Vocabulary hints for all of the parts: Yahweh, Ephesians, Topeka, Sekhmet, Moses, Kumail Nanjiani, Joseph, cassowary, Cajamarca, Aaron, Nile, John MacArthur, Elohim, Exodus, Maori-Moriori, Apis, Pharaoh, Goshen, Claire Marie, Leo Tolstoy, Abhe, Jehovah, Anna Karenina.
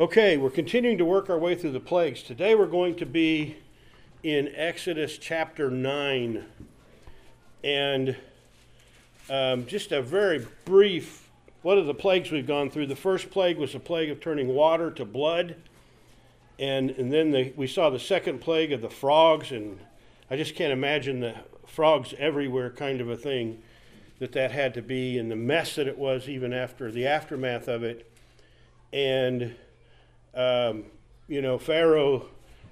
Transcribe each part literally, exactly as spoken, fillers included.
Okay, we're continuing to work our way through the plagues. Today we're going to be in Exodus chapter nine. And um, just a very brief, what are the plagues we've gone through? The first plague was the plague of turning water to blood. And, and then the, we saw the second plague of the frogs. And I just can't imagine the frogs everywhere kind of a thing that that had to be, and the mess that it was even after the aftermath of it. And Um, you know, Pharaoh,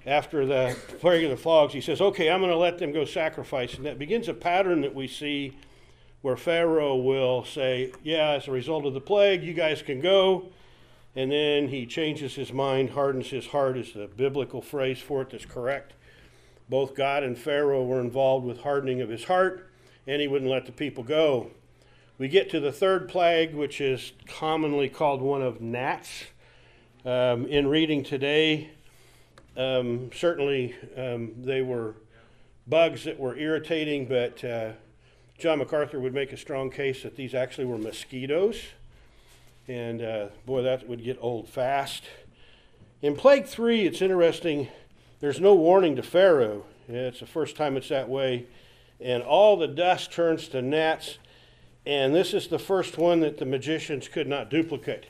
after the plague of the frogs, he says, okay, I'm going to let them go sacrifice. And that begins a pattern that we see where Pharaoh will say, yeah, as a result of the plague, you guys can go. And then he changes his mind, hardens his heart is the biblical phrase for it that's correct. Both God and Pharaoh were involved with hardening of his heart, and he wouldn't let the people go. We get to the third plague, which is commonly called one of gnats. Um, in reading today, um, certainly um, they were bugs that were irritating, but uh, John MacArthur would make a strong case that these actually were mosquitoes. And uh, boy, that would get old fast. In plague three, it's interesting. There's no warning to Pharaoh. It's the first time it's that way. And all the dust turns to gnats. And this is the first one that the magicians could not duplicate.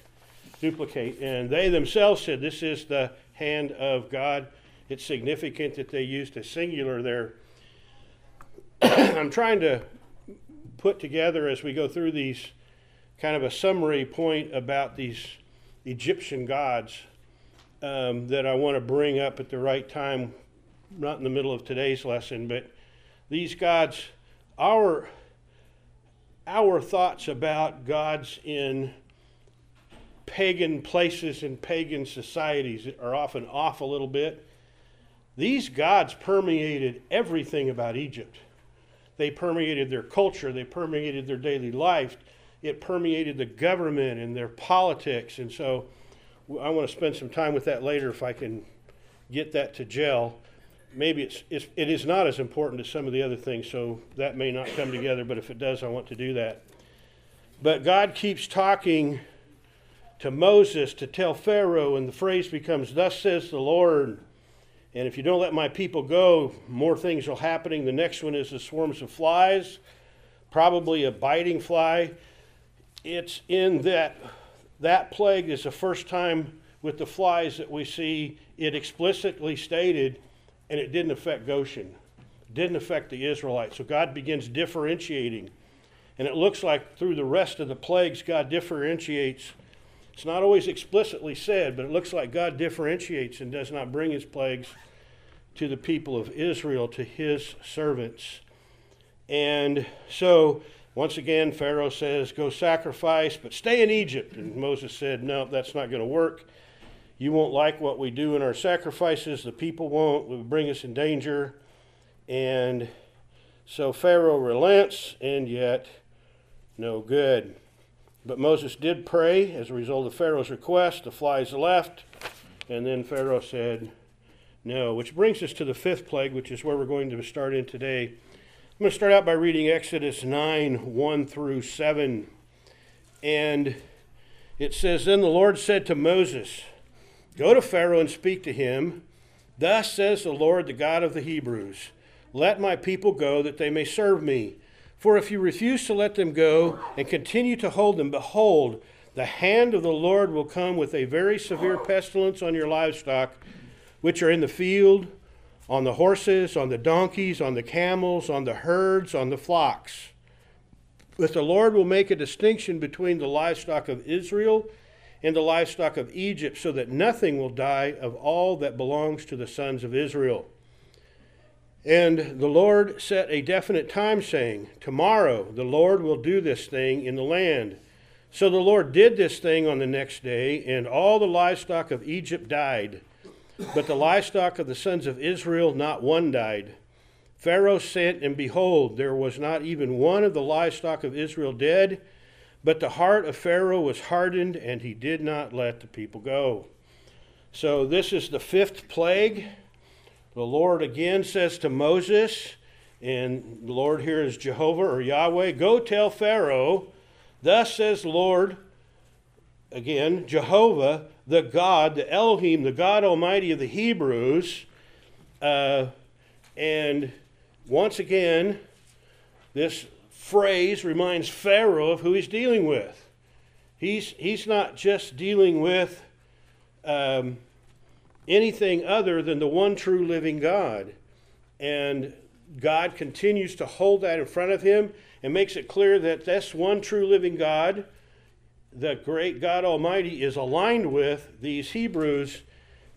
duplicate. And they themselves said, this is the hand of God. It's significant that they used a singular there. I'm trying to put together as we go through these kind of a summary point about these Egyptian gods um, that I want to bring up at the right time, not in the middle of today's lesson, but these gods, our, our thoughts about gods in pagan places and pagan societies are often off a little bit. These gods permeated everything about Egypt. They permeated their culture. They permeated their daily life. It permeated the government and their politics. And so I want to spend some time with that later if I can get that to gel. Maybe it's, it's, it is not as important as some of the other things, so that may not come together, but if it does, I want to do that. But God keeps talking to Moses to tell Pharaoh, and the phrase becomes, thus says the Lord, and if you don't let my people go, more things are happening. The next one is the swarms of flies, probably a biting fly. It's in that, that plague is the first time with the flies that we see it explicitly stated, and it didn't affect Goshen. It didn't affect the Israelites. So God begins differentiating. And it looks like through the rest of the plagues, God differentiates. It's not always explicitly said, but it looks like God differentiates and does not bring his plagues to the people of Israel, to his servants. And so, once again, Pharaoh says, go sacrifice, but stay in Egypt. And Moses said, no, that's not going to work. You won't like what we do in our sacrifices. The people won't. It will bring us in danger. And so Pharaoh relents, and yet no good. But Moses did pray. As a result of Pharaoh's request, the flies left, and then Pharaoh said no, which brings us to the fifth plague, which is where we're going to start in today. I'm going to start out by reading Exodus nine, one through seven. And it says, then the Lord said to Moses, go to Pharaoh and speak to him. Thus says the Lord, the God of the Hebrews, let my people go that they may serve me. For if you refuse to let them go and continue to hold them, behold, the hand of the Lord will come with a very severe pestilence on your livestock, which are in the field, on the horses, on the donkeys, on the camels, on the herds, on the flocks. But the Lord will make a distinction between the livestock of Israel and the livestock of Egypt, so that nothing will die of all that belongs to the sons of Israel. And the Lord set a definite time, saying, tomorrow the Lord will do this thing in the land. So the Lord did this thing on the next day, and all the livestock of Egypt died. But the livestock of the sons of Israel, not one died. Pharaoh sent, and behold, there was not even one of the livestock of Israel dead. But the heart of Pharaoh was hardened, and he did not let the people go. So this is the fifth plague. The Lord again says to Moses, and the Lord here is Jehovah or Yahweh, go tell Pharaoh, thus says the Lord, again, Jehovah, the God, the Elohim, the God Almighty of the Hebrews. Uh, and once again, this phrase reminds Pharaoh of who he's dealing with. He's, he's not just dealing with um, anything other than the one true living God. And God continues to hold that in front of him and makes it clear that this one true living God, the great God Almighty, is aligned with these Hebrews,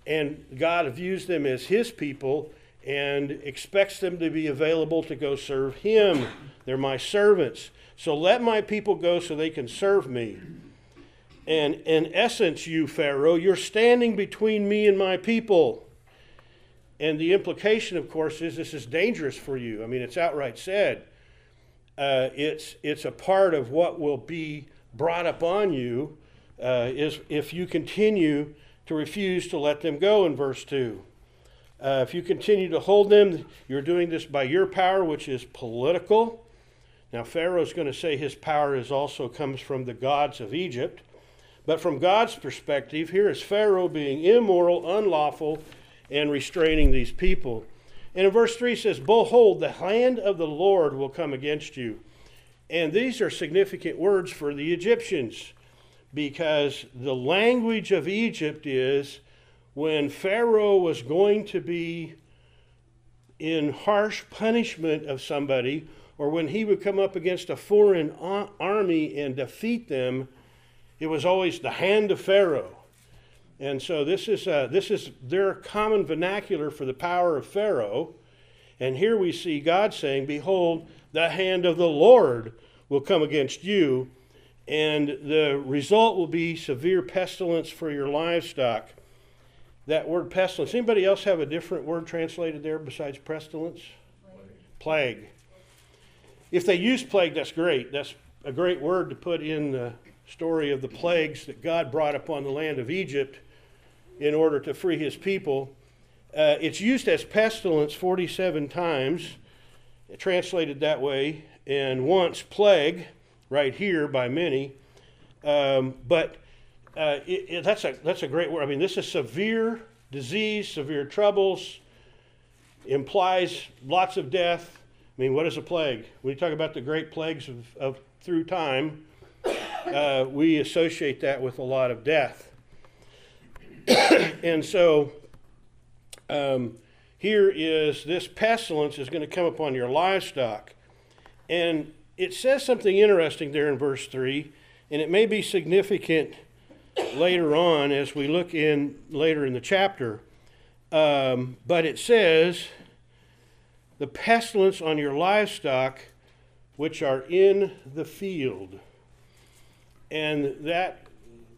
and God views them as his people and expects them to be available to go serve him. They're my servants. So let my people go so they can serve me. And in essence, you, Pharaoh, you're standing between me and my people. And the implication, of course, is this is dangerous for you. I mean, it's outright said. Uh, it's, it's a part of what will be brought upon you uh, is if you continue to refuse to let them go in verse two. Uh, if you continue to hold them, you're doing this by your power, which is political. Now, Pharaoh's going to say his power is also comes from the gods of Egypt. But from God's perspective, here is Pharaoh being immoral, unlawful, and restraining these people. And in verse three says, behold, the hand of the Lord will come against you. And these are significant words for the Egyptians, because the language of Egypt is when Pharaoh was going to be in harsh punishment of somebody, or when he would come up against a foreign army and defeat them, it was always the hand of Pharaoh. And so this is, uh, this is their common vernacular for the power of Pharaoh. And here we see God saying, behold, the hand of the Lord will come against you, and the result will be severe pestilence for your livestock. That word pestilence, anybody else have a different word translated there besides pestilence? Plague. Plague. If they use plague, that's great. That's a great word to put in the story of the plagues that God brought upon the land of Egypt in order to free his people. Uh, it's used as pestilence forty-seven times, translated that way, and once plague right here by many. Um, but uh, it, it, that's a that's a great word. I mean, this is severe disease, severe troubles, implies lots of death. I mean, what is a plague? When you talk about the great plagues of, of through time, uh, we associate that with a lot of death. And so... Um, here is this pestilence is going to come upon your livestock. And it says something interesting there in verse three, and it may be significant later on as we look in later in the chapter. Um, but it says, the pestilence on your livestock, which are in the field. And that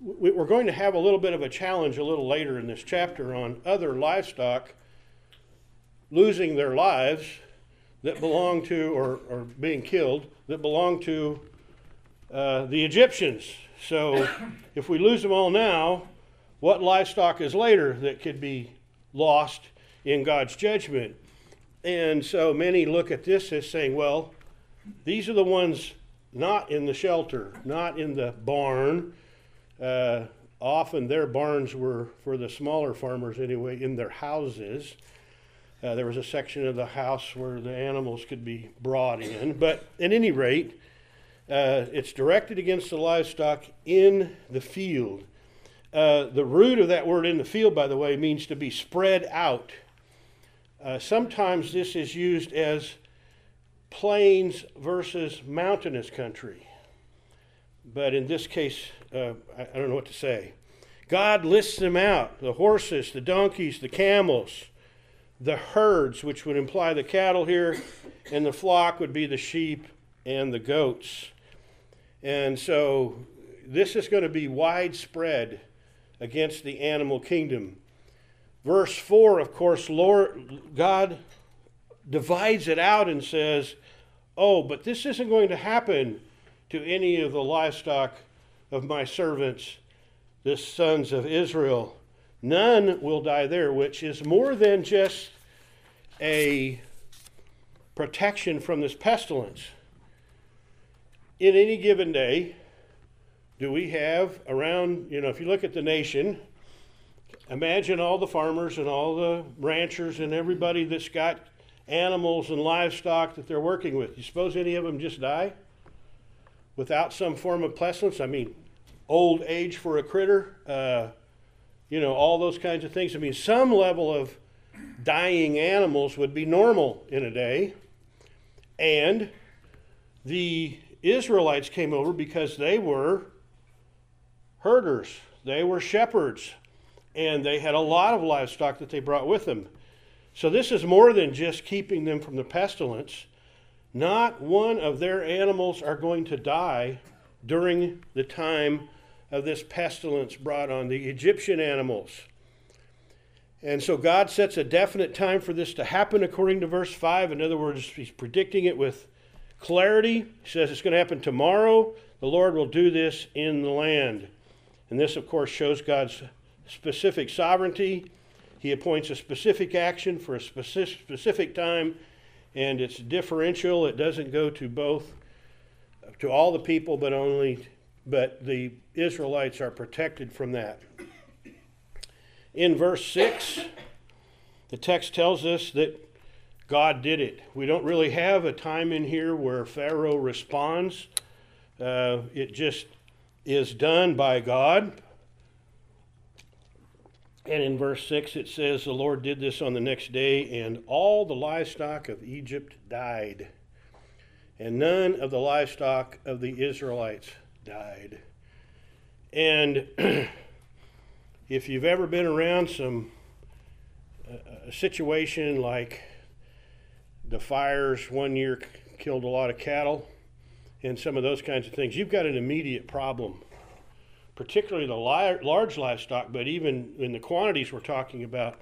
we're going to have a little bit of a challenge a little later in this chapter on other livestock losing their lives that belong to, or, or being killed, that belong to uh, the Egyptians. So if we lose them all now, what livestock is later that could be lost in God's judgment? And so many look at this as saying, well, these are the ones not in the shelter, not in the barn. Uh, often their barns were, for the smaller farmers anyway, in their houses. Uh, there was a section of the house where the animals could be brought in. But at any rate, uh, it's directed against the livestock in the field. Uh, the root of that word in the field, by the way, means to be spread out. Uh, sometimes this is used as plains versus mountainous country. But in this case, uh, I, I don't know what to say. God lists them out, the horses, the donkeys, the camels, the herds, which would imply the cattle here, and the flock would be the sheep and the goats. And so this is going to be widespread against the animal kingdom. Verse four, of course, Lord God divides it out and says, oh, but this isn't going to happen to any of the livestock of my servants, the sons of Israel. None will die there, which is more than just a protection from this pestilence. In any given day, do we have around, you know, if you look at the nation, imagine all the farmers and all the ranchers and everybody that's got animals and livestock that they're working with. You suppose any of them just die without some form of pestilence? I mean, old age for a critter, uh, you know, all those kinds of things. I mean, some level of dying animals would be normal in a day. And the Israelites came over because they were herders. They were shepherds. And they had a lot of livestock that they brought with them. So this is more than just keeping them from the pestilence. Not one of their animals are going to die during the time of this pestilence brought on the Egyptian animals. And so God sets a definite time for this to happen according to verse five. In other words, he's predicting it with clarity. He says it's going to happen tomorrow. The Lord will do this in the land. And this, of course, shows God's specific sovereignty. He appoints a specific action for a specific, specific time, and it's differential. It doesn't go to both, to all the people, but only, but the Israelites are protected from that. In verse six, the text tells us that God did it. We don't really have a time in here where Pharaoh responds. Uh, it just is done by God. And in verse six, it says, the Lord did this on the next day, and all the livestock of Egypt died. And none of the livestock of the Israelites died. And if you've ever been around some uh, situation like the fires one year killed a lot of cattle and some of those kinds of things, you've got an immediate problem. Particularly the large livestock, but even in the quantities we're talking about,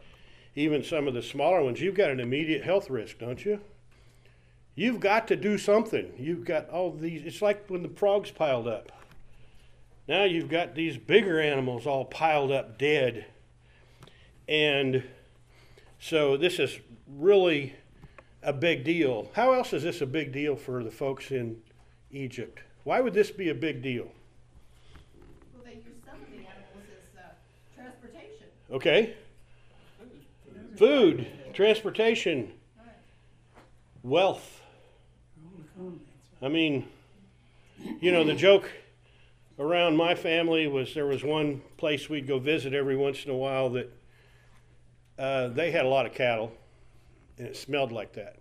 even some of the smaller ones, you've got an immediate health risk, don't you? You've got to do something. You've got all these, it's like when the frogs piled up. Now you've got these bigger animals all piled up dead. And so this is really a big deal. How else is this a big deal for the folks in Egypt? Why would this be a big deal? Okay. Food, transportation, wealth. I mean, you know, the joke around my family was there was one place we'd go visit every once in a while that uh, they had a lot of cattle, and it smelled like that.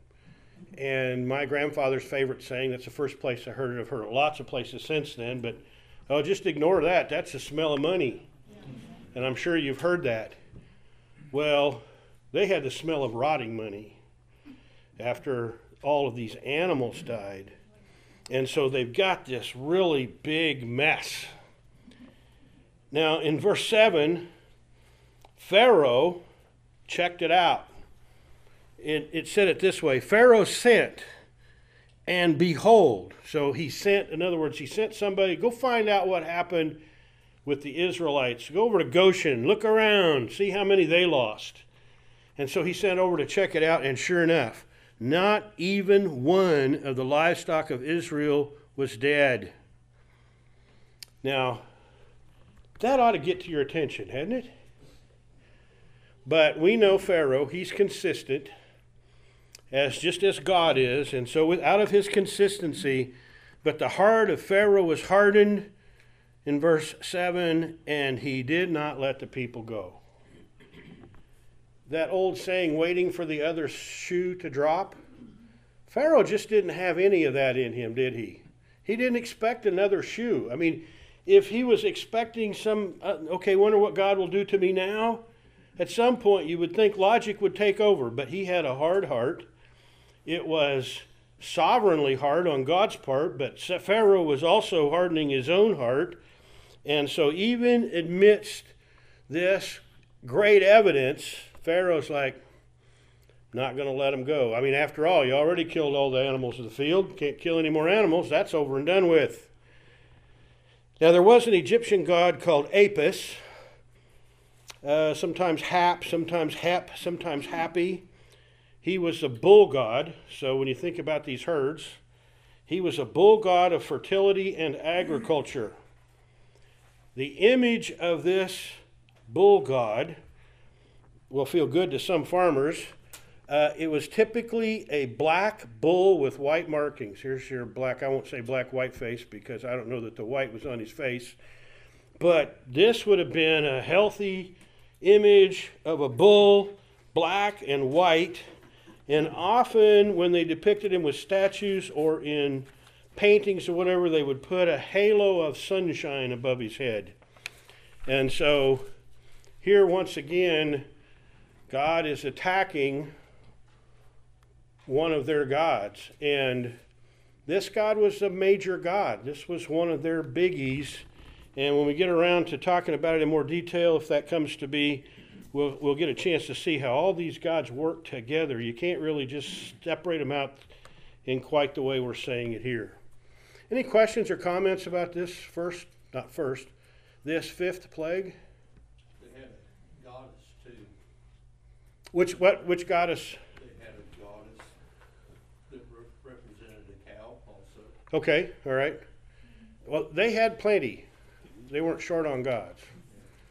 And my grandfather's favorite saying, that's the first place I heard it. I've heard it lots of places since then, but, oh, just ignore that. That's the smell of money. And I'm sure you've heard that. Well, they had the smell of rotting money after all of these animals died. And so they've got this really big mess. Now, in verse seven, Pharaoh checked it out. It, it said it this way, Pharaoh sent, and behold. So he sent, in other words, he sent somebody, go find out what happened with the Israelites. Go over to Goshen, look around, see how many they lost. And so he sent over to check it out, and sure enough, not even one of the livestock of Israel was dead. Now, that ought to get to your attention, hadn't it? But we know Pharaoh, he's consistent, as just as God is, and so with, out of his consistency, but the heart of Pharaoh was hardened, in verse seven, and he did not let the people go. That old saying, waiting for the other shoe to drop, Pharaoh just didn't have any of that in him, did he? He didn't expect another shoe. I mean, if he was expecting some, uh, okay, wonder what God will do to me now, at some point you would think logic would take over, but he had a hard heart. It was sovereignly hard on God's part, but Pharaoh was also hardening his own heart. And so even amidst this great evidence, Pharaoh's like, not going to let them go. I mean, after all, you already killed all the animals of the field. Can't kill any more animals. That's over and done with. Now, there was an Egyptian god called Apis, uh, sometimes Hap, sometimes Hep, sometimes Happy. He was a bull god. So when you think about these herds, he was a bull god of fertility and agriculture. The image of this bull god will feel good to some farmers. Uh, it was typically a black bull with white markings. Here's your black, I won't say black white face because I don't know that the white was on his face. But this would have been a healthy image of a bull, black and white. And often when they depicted him with statues or in paintings or whatever, they would put a halo of sunshine above his head. And so here once again, God is attacking one of their gods. And this god was a major god. This was one of their biggies. And when we get around to talking about it in more detail, if that comes to be, we'll, we'll get a chance to see how all these gods work together. You can't really just separate them out in quite the way we're saying it here. Any questions or comments about this first, not first, this fifth plague? They had a goddess too. Which, what, which goddess? They had a goddess that represented a cow also. Okay, all right. Well, they had plenty. They weren't short on gods.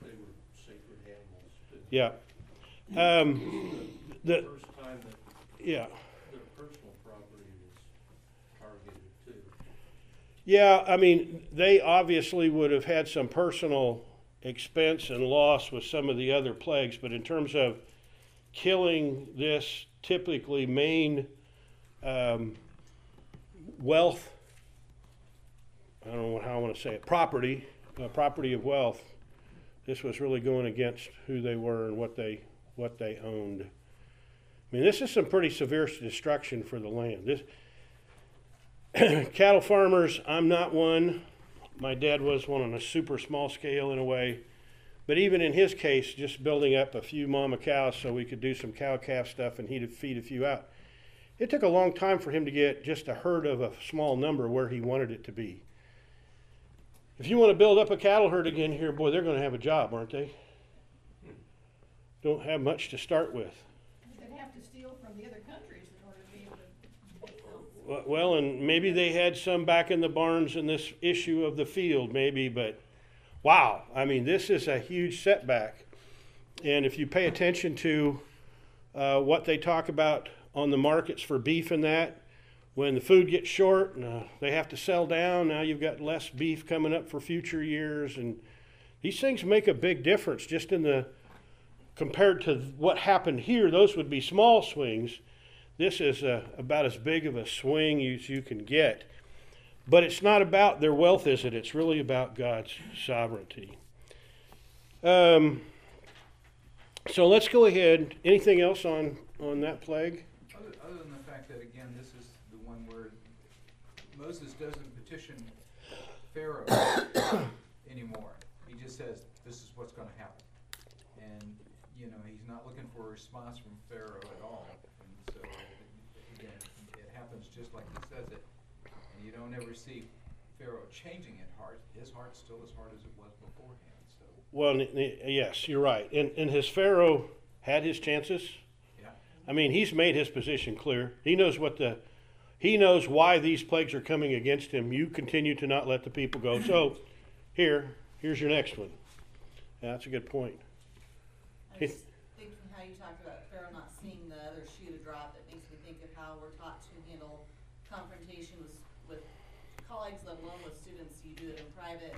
They were sacred animals too. Yeah. Um, the, the first time that... Yeah. Yeah, I mean, they obviously would have had some personal expense and loss with some of the other plagues, but in terms of killing this typically main um, wealth, I don't know how I want to say it, property, uh, property of wealth, this was really going against who they were and what they, what they owned. I mean, this is some pretty severe destruction for the land. This, cattle farmers, I'm not one. My dad was one on a super small scale in a way. But even in his case, just building up a few mama cows so we could do some cow-calf stuff and he'd feed a few out. It took a long time for him to get just a herd of a small number where he wanted it to be. If you want to build up a cattle herd again here, boy, they're going to have a job, aren't they? Don't have much to start with. They'd have to steal from the other countries. Well, and maybe they had some back in the barns in this issue of the field, maybe, but wow. I mean, this is a huge setback. And if you pay attention to uh, what they talk about on the markets for beef and that, when the food gets short and uh, they have to sell down, now you've got less beef coming up for future years. And these things make a big difference just in the, compared to what happened here, those would be small swings. This is a, about as big of a swing as you can get. But it's not about their wealth, is it? It's really about God's sovereignty. Um, so let's go ahead. Anything else on, on that plague? Other, other than the fact that, again, this is the one where Moses doesn't petition Pharaoh anymore. He just says, this is what's going to happen. And, you know, he's not looking for a response from Pharaoh at all. So, again, it happens just like he says it, and you don't ever see Pharaoh changing his heart. His heart's still as hard as it was beforehand. So. Well, yes, you're right. And, and has Pharaoh had his chances? Yeah. I mean, he's made his position clear. He knows what the, he knows why these plagues are coming against him. You continue to not let the people go. So, here, here's your next one. Yeah, that's a good point. I was thinking how you talked about Pharaoh not seeing the other shoe to drop. That makes me think of how we're taught to handle confrontation with, with colleagues, let alone with students. You do it in private,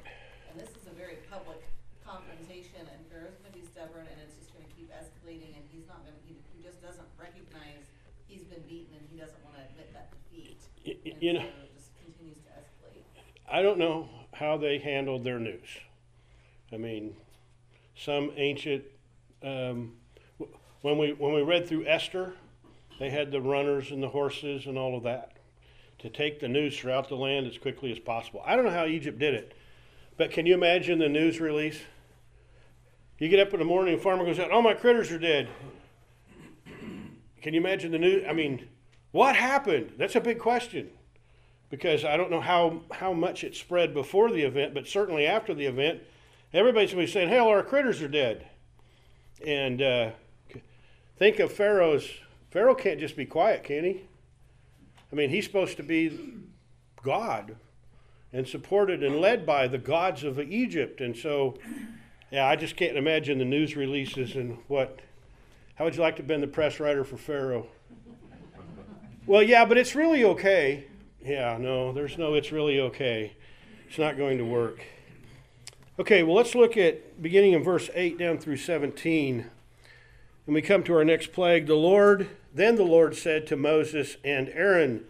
and this is a very public confrontation, and Pharaoh's going to be stubborn, and it's just going to keep escalating, and he's not going to, he, he just doesn't recognize he's been beaten, and he doesn't want to admit that defeat, you, and you so know, it just continues to escalate. I don't know how they handled their news. I mean, some ancient... Um, When we, when we read through Esther, they had the runners and the horses and all of that to take the news throughout the land as quickly as possible. I don't know how Egypt did it, but can you imagine the news release? You get up in the morning, a farmer goes out, "Oh, my critters are dead." Can you imagine the news? I mean, what happened? That's a big question, because I don't know how, how much it spread before the event, but certainly after the event, everybody's going to be saying, "Hell, our critters are dead." And... Uh, Think of Pharaoh's, Pharaoh can't just be quiet, can he? I mean, he's supposed to be God. and supported and led by the gods of Egypt. And so, yeah, I just can't imagine the news releases and what. How would you like to have been the press writer for Pharaoh? Well, yeah, but it's really okay. Yeah, no, there's no it's really okay. It's not going to work. Okay, well, let's look at beginning in verse eight down through seventeen. And we come to our next plague. The Lord, then the Lord said to Moses and Aaron,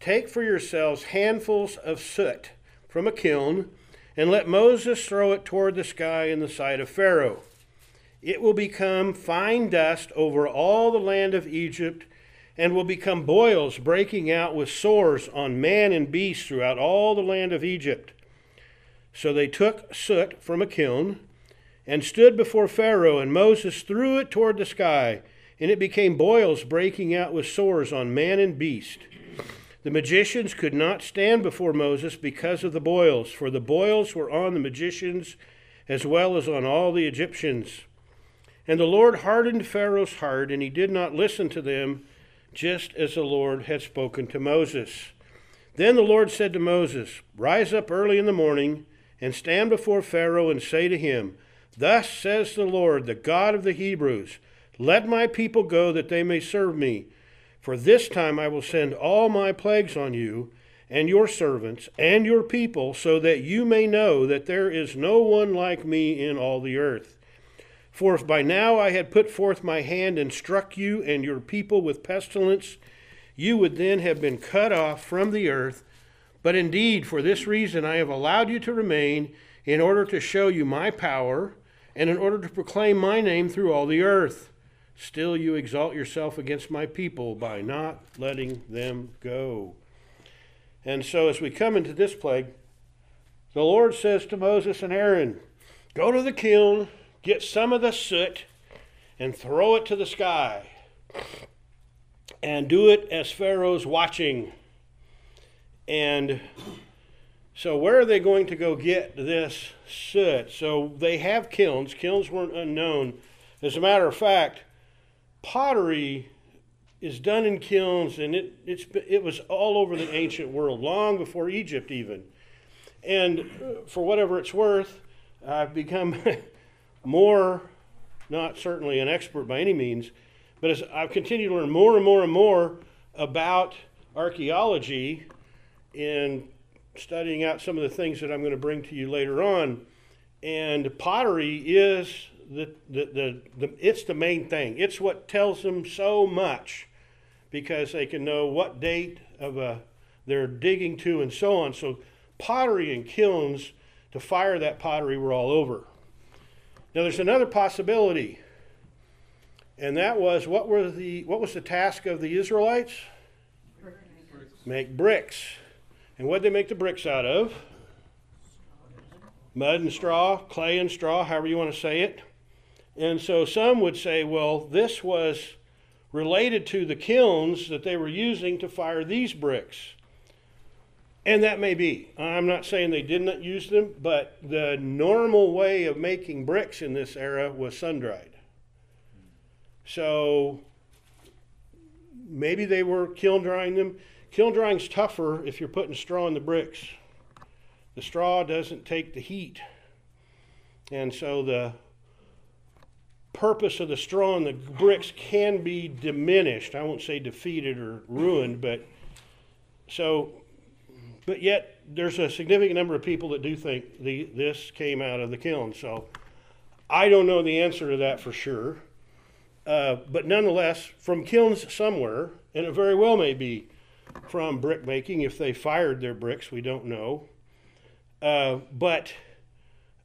"Take for yourselves handfuls of soot from a kiln, and let Moses throw it toward the sky in the sight of Pharaoh. It will become fine dust over all the land of Egypt, and will become boils breaking out with sores on man and beast throughout all the land of Egypt." So they took soot from a kiln and stood before Pharaoh, and Moses threw it toward the sky, and it became boils breaking out with sores on man and beast. The magicians could not stand before Moses because of the boils, for the boils were on the magicians as well as on all the Egyptians. And the Lord hardened Pharaoh's heart, and he did not listen to them, just as the Lord had spoken to Moses. Then the Lord said to Moses, "Rise up early in the morning, and stand before Pharaoh, and say to him, 'Thus says the Lord, the God of the Hebrews, let my people go that they may serve me. For this time I will send all my plagues on you and your servants and your people, so that you may know that there is no one like me in all the earth. For if by now I had put forth my hand and struck you and your people with pestilence, you would then have been cut off from the earth. But indeed, for this reason I have allowed you to remain, in order to show you my power and in order to proclaim my name through all the earth. Still you exalt yourself against my people by not letting them go.'" And so as we come into this plague, the Lord says to Moses and Aaron, "Go to the kiln, get some of the soot, and throw it to the sky. And do it as Pharaoh's watching." And so where are they going to go get this soot? So they have kilns. Kilns weren't unknown. As a matter of fact, pottery is done in kilns, and it it's, it was all over the ancient world, long before Egypt even. And for whatever it's worth, I've become more, not certainly an expert by any means, but as I've continued to learn more and more and more about archaeology in studying out some of the things that I'm going to bring to you later on. And pottery is the, the, the, the it's the main thing. It's what tells them so much, because they can know what date of a they're digging to and so on. So pottery and kilns to fire that pottery were all over. Now there's another possibility, and that was what were the what was the task of the Israelites? Bricks. Make bricks. And what did they make the bricks out of? Mud and straw, clay and straw, however you want to say it. And so some would say, well, this was related to the kilns that they were using to fire these bricks. And that may be. I'm not saying they did not use them, but the normal way of making bricks in this era was sun-dried. So maybe they were kiln drying them. Kiln drying's tougher if you're putting straw in the bricks. The straw doesn't take the heat. And so the purpose of the straw in the bricks can be diminished. I won't say defeated or ruined, but so, but yet there's a significant number of people that do think the, this came out of the kiln. So I don't know the answer to that for sure. Uh, but nonetheless, from kilns somewhere, and it very well may be from brick making, if they fired their bricks, we don't know. Uh, but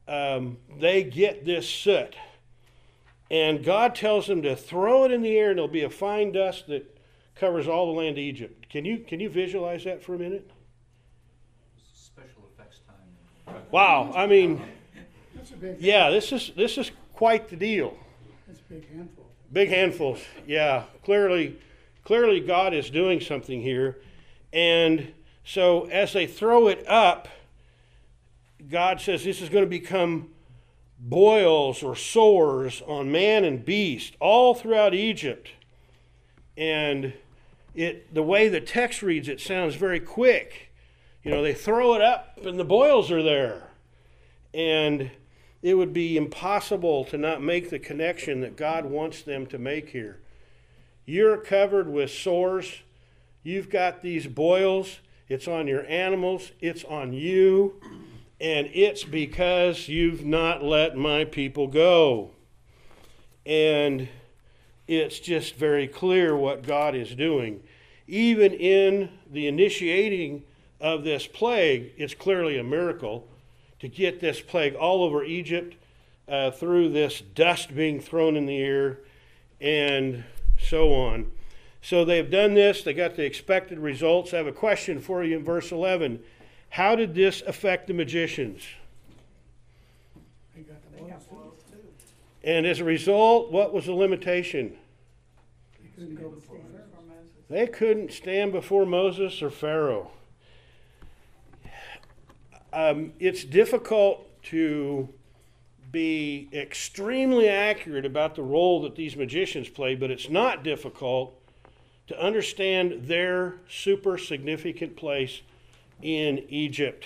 um, they get this soot, and God tells them to throw it in the air, and it'll be a fine dust that covers all the land of Egypt. Can you can you visualize that for a minute? Special effects time. Wow, I mean, that's a big yeah, this is this is quite the deal. That's a big handful. Big handfuls, yeah, clearly. Clearly, God is doing something here. And so as they throw it up, God says this is going to become boils or sores on man and beast all throughout Egypt. And it the way the text reads, it sounds very quick. You know, they throw it up and the boils are there. And it would be impossible to not make the connection that God wants them to make here. You're covered with sores. You've got these boils. It's on your animals. It's on you. And it's because you've not let my people go. And it's just very clear what God is doing. Even in the initiating of this plague, it's clearly a miracle to get this plague all over Egypt uh, through this dust being thrown in the air and so on. So they've done this. They got the expected results. I have a question for you in verse eleven. How did this affect the magicians? They got the boils too. And as a result, what was the limitation? They couldn't go before Moses. They couldn't stand before Moses or Pharaoh. Um, it's difficult to be extremely accurate about the role that these magicians play, but it's not difficult to understand their super significant place in Egypt.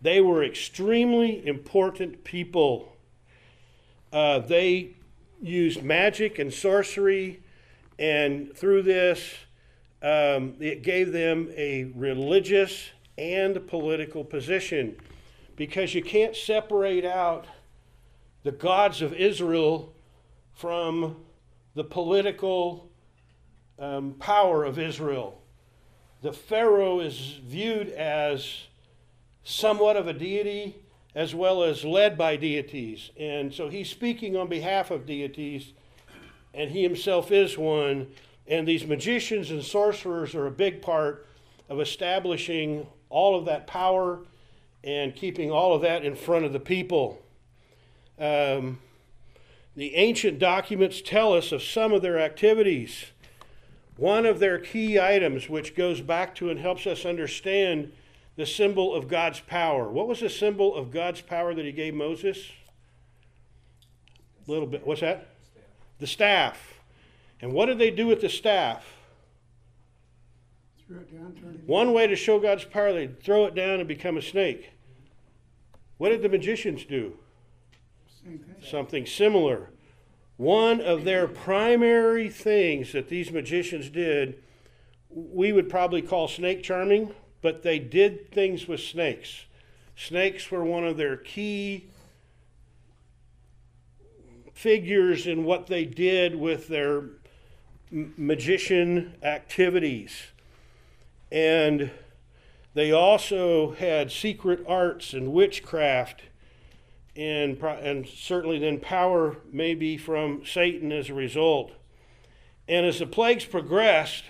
They were extremely important people. Uh, they used magic and sorcery, and through this, um, it gave them a religious and political position, because you can't separate out the gods of Israel from the political um, power of Israel. The Pharaoh is viewed as somewhat of a deity as well as led by deities. And so he's speaking on behalf of deities, and he himself is one. And these magicians and sorcerers are a big part of establishing all of that power and keeping all of that in front of the people. Um, the ancient documents tell us of some of their activities. One of their key items, which goes back to and helps us understand the symbol of God's power. What was the symbol of God's power that he gave Moses? A little bit. What's that? The staff. And what did they do with the staff? One way to show God's power, they throw it down and become a snake. What did the magicians do? Something similar. One of their primary things that these magicians did, we would probably call snake charming, but they did things with snakes. Snakes were one of their key figures in what they did with their magician activities. And they also had secret arts and witchcraft, and, and certainly then power maybe from Satan as a result. And as the plagues progressed,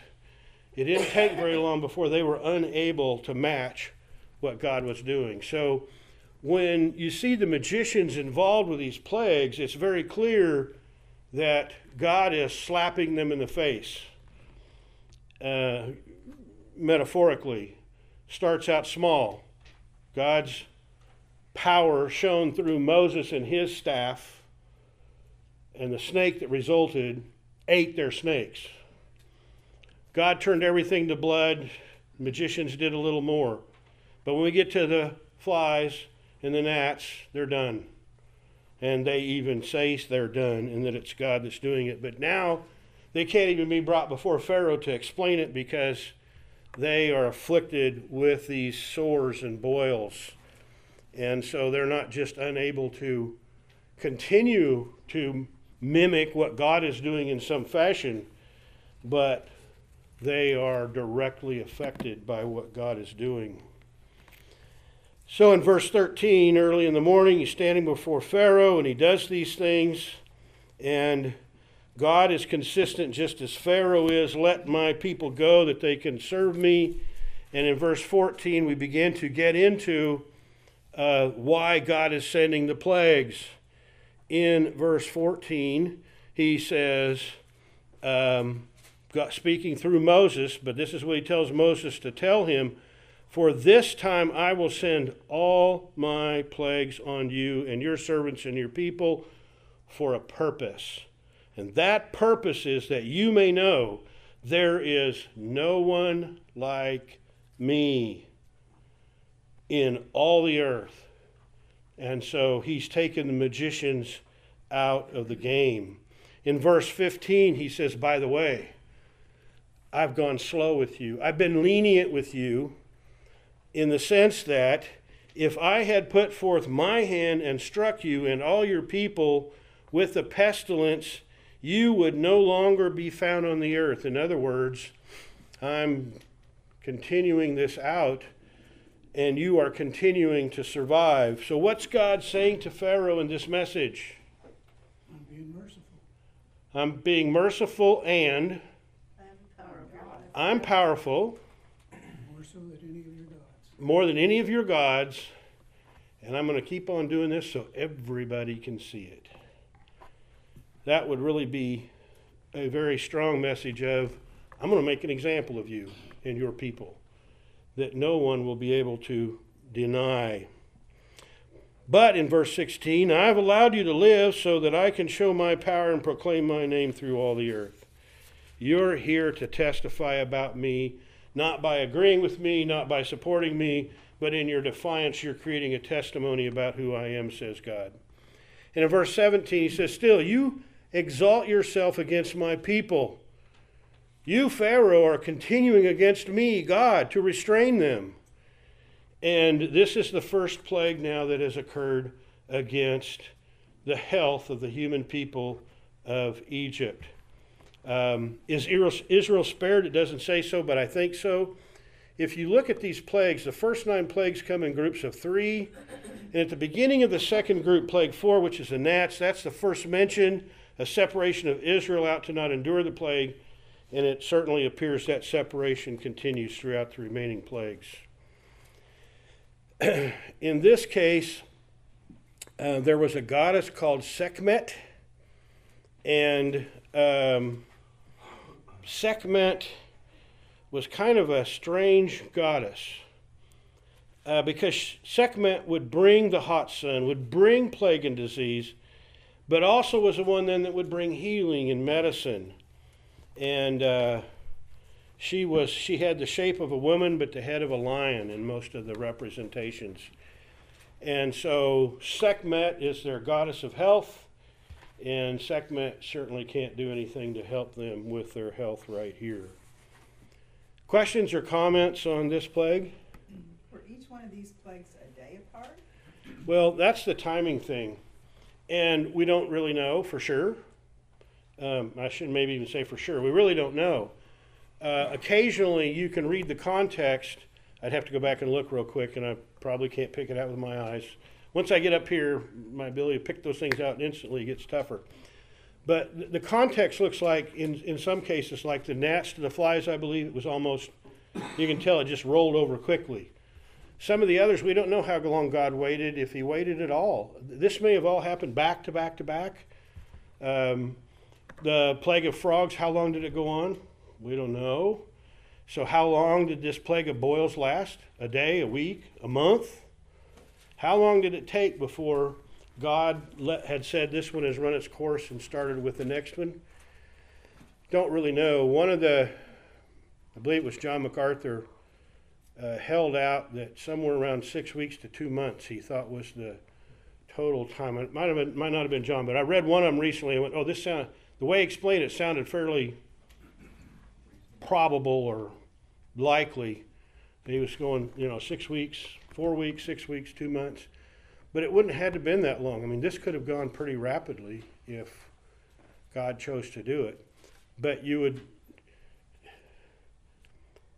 it didn't take very long before they were unable to match what God was doing. So when you see the magicians involved with these plagues, it's very clear that God is slapping them in the face. Uh, metaphorically, starts out small. God's power shown through Moses and his staff, and the snake that resulted ate their snakes. God turned everything to blood. Magicians did a little more. But when we get to the flies and the gnats, they're done. And they even say they're done and that it's God that's doing it. But now they can't even be brought before Pharaoh to explain it, because they are afflicted with these sores and boils. And so they're not just unable to continue to mimic what God is doing in some fashion, but they are directly affected by what God is doing. So in verse thirteen, early in the morning, he's standing before Pharaoh, and he does these things. And God is consistent, just as Pharaoh is. Let my people go that they can serve me. And in verse fourteen, we begin to get into uh, why God is sending the plagues. In verse fourteen, he says, um, God, speaking through Moses, but this is what he tells Moses to tell him, for this time I will send all my plagues on you and your servants and your people for a purpose. And that purpose is that you may know there is no one like me. in all the earth. And so he's taken the magicians out of the game. In verse fifteen, he says, by the way, I've gone slow with you. I've been lenient with you in the sense that if I had put forth my hand and struck you and all your people with the pestilence, you would no longer be found on the earth. In other words, I'm continuing this out, and you are continuing to survive. So what's God saying to Pharaoh in this message? I'm being merciful. I'm being merciful and I'm powerful. I'm powerful. More so than any of your gods. More than any of your gods. And I'm going to keep on doing this so everybody can see it. That would really be a very strong message of, I'm going to make an example of you and your people, that no one will be able to deny. But in verse sixteen, I've allowed you to live so that I can show my power and proclaim my name through all the earth. You're here to testify about me, not by agreeing with me, not by supporting me, but in your defiance you're creating a testimony about who I am, says God. And in verse seventeen, he says, still, you exalt yourself against my people. You, Pharaoh, are continuing against me, God, to restrain them. And this is the first plague now that has occurred against the health of the human people of Egypt. Um, is Israel spared? It doesn't say so, but I think so. If you look at these plagues, the first nine plagues come in groups of three. And at the beginning of the second group, plague four, which is the gnats, that's the first mention, a separation of Israel out to not endure the plague. And it certainly appears that separation continues throughout the remaining plagues. In this case, uh, there was a goddess called Sekhmet. And um, Sekhmet was kind of a strange goddess. Uh, because Sekhmet would bring the hot sun, would bring plague and disease, but also was the one then that would bring healing and medicine. And uh, she was she had the shape of a woman, but the head of a lion in most of the representations. And so Sekhmet is their goddess of health, and Sekhmet certainly can't do anything to help them with their health right here. Questions or comments on this plague? Were each one of these plagues a day apart? Well, that's the timing thing, and we don't really know for sure. Um, I shouldn't maybe even say for sure. We really don't know. Uh, occasionally, you can read the context. I'd have to go back and look real quick, and I probably can't pick it out with my eyes. Once I get up here, my ability to pick those things out instantly gets tougher. But th- the context looks like, in, in some cases, like the gnats to the flies, I believe, it was almost, you can tell it just rolled over quickly. Some of the others, we don't know how long God waited, if he waited at all. This may have all happened back to back to back. Um... The plague of frogs, how long did it go on? We don't know. So how long did this plague of boils last? A day, a week, a month? How long did it take before God let, had said this one has run its course and started with the next one? Don't really know. One of the, I believe it was John MacArthur, uh, held out that somewhere around six weeks to two months he thought was the total time. It might have been, might not have been John, but I read one of them recently and went, oh, this sounds... The way he explained it sounded fairly probable or likely. He was going, you know, six weeks, four weeks, six weeks, two months. But it wouldn't have had to have been that long. I mean, this could have gone pretty rapidly if God chose to do it. But you would,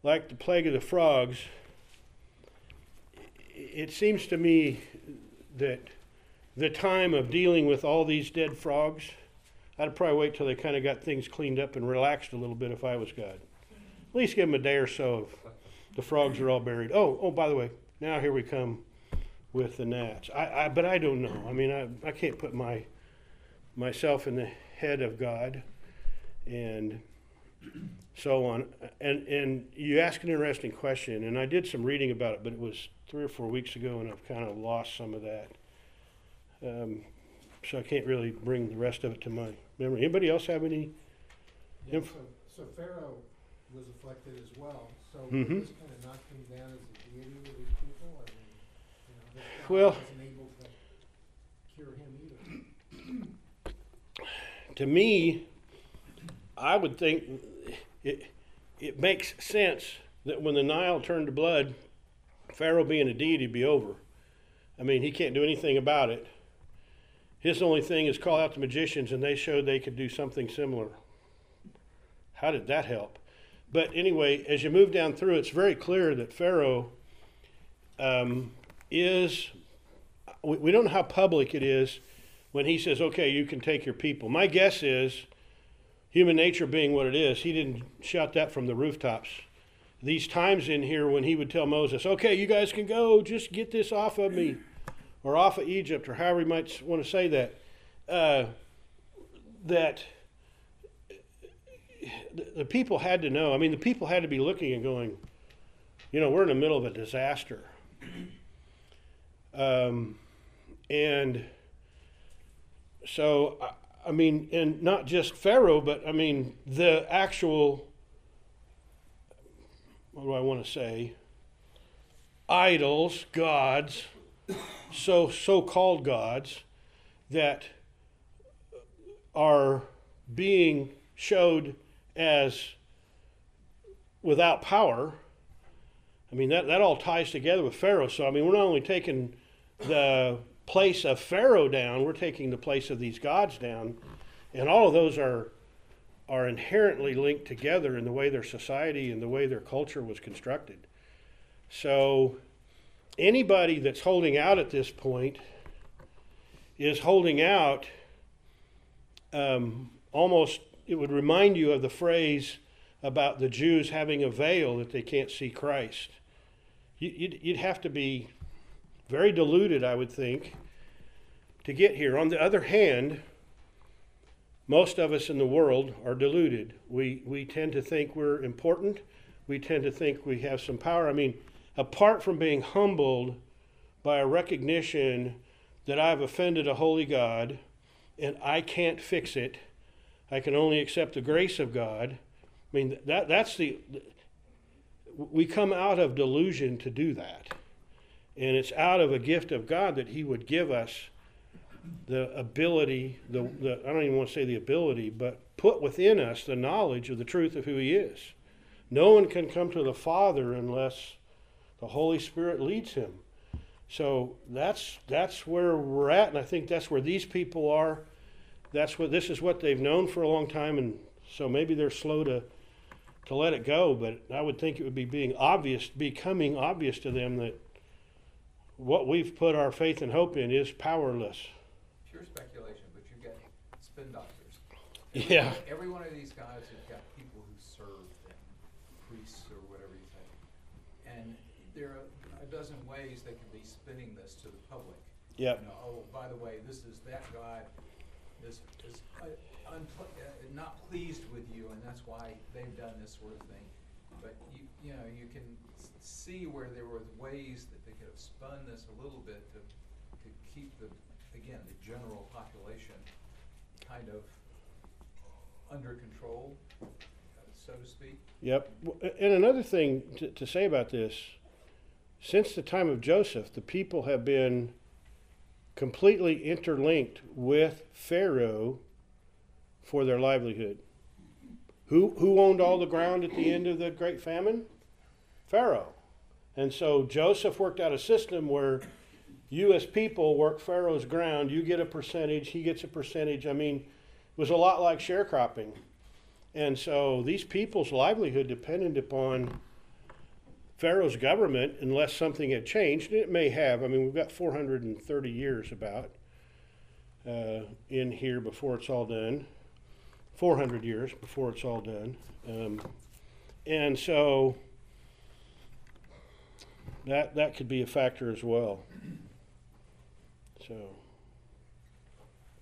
like the plague of the frogs, it seems to me that the time of dealing with all these dead frogs, I'd probably wait till they kind of got things cleaned up and relaxed a little bit if I was God. At least give them a day or so of the frogs are all buried. Oh, oh, by the way, now here we come with the gnats. I, I but I don't know. I mean, I, I can't put my myself in the head of God and so on. And and you ask an interesting question, and I did some reading about it, but it was three or four weeks ago, and I've kind of lost some of that. Um, so I can't really bring the rest of it to mind. Remember, anybody else have any? Yeah, inf- so, so Pharaoh was afflicted as well. So mm-hmm. This kind of knocked him down as a deity of these people? I mean, Well, to me, I would think it, it makes sense that when the Nile turned to blood, Pharaoh being a deity would be over. I mean, he can't do anything about it. His only thing is call out the magicians, and they showed they could do something similar. How did that help? But anyway, as you move down through, it's very clear that Pharaoh um, is, we, we don't know how public it is when he says, okay, you can take your people. My guess is, human nature being what it is, he didn't shout that from the rooftops. These times in here when he would tell Moses, okay, you guys can go, just get this off of me, or off of Egypt, or however he might want to say that, uh, that the people had to know. I mean, the people had to be looking and going, you know, we're in the middle of a disaster. Um, and so, I, I mean, and not just Pharaoh, but I mean, the actual, what do I want to say, idols, gods, so so-called gods that are being showed as without power. I mean, that, that all ties together with Pharaoh. So, I mean, we're not only taking the place of Pharaoh down, we're taking the place of these gods down. And all of those are, are inherently linked together in the way their society and the way their culture was constructed. So anybody that's holding out at this point is holding out um, almost, it would remind you of the phrase about the Jews having a veil that they can't see Christ. You'd, you'd have to be very deluded, I would think, to get here. On the other hand, most of us in the world are deluded. We, we tend to think we're important. We tend to think we have some power. I mean, apart from being humbled by a recognition that I've offended a holy God and I can't fix it, I can only accept the grace of God. I mean, that that's the, we come out of delusion to do that. And it's out of a gift of God that he would give us the ability, the, the I don't even want to say the ability, but put within us the knowledge of the truth of who he is. No one can come to the Father unless the Holy Spirit leads him. So that's that's where we're at, and I think that's where these people are. That's what, this is what they've known for a long time, and so maybe they're slow to to let it go, but I would think it would be being obvious, becoming obvious to them that what we've put our faith and hope in is powerless. Pure speculation, but you've got spin doctors. Every, yeah. Every one of these guys has got people who serve them, priests or whatever you think. And there are a dozen ways they can be spinning this to the public. Yeah. You know, oh, by the way, this is that guy is, is uh, unple- uh, not pleased with you, and that's why they've done this sort of thing. But you, you know, you can see where there were ways that they could have spun this a little bit to to keep the, again, the general population kind of under control, so to speak. Yep. And another thing to, to say about this, since the time of Joseph, the people have been completely interlinked with Pharaoh for their livelihood. Who, who owned all the ground at the end of the Great Famine? Pharaoh. And so Joseph worked out a system where you as people work Pharaoh's ground, you get a percentage, he gets a percentage. I mean, it was a lot like sharecropping. And so these people's livelihood depended upon Pharaoh's government unless something had changed. It may have. I mean, we've got four hundred thirty years about uh, in here before it's all done. four hundred years before it's all done. Um, and so that that could be a factor as well. So,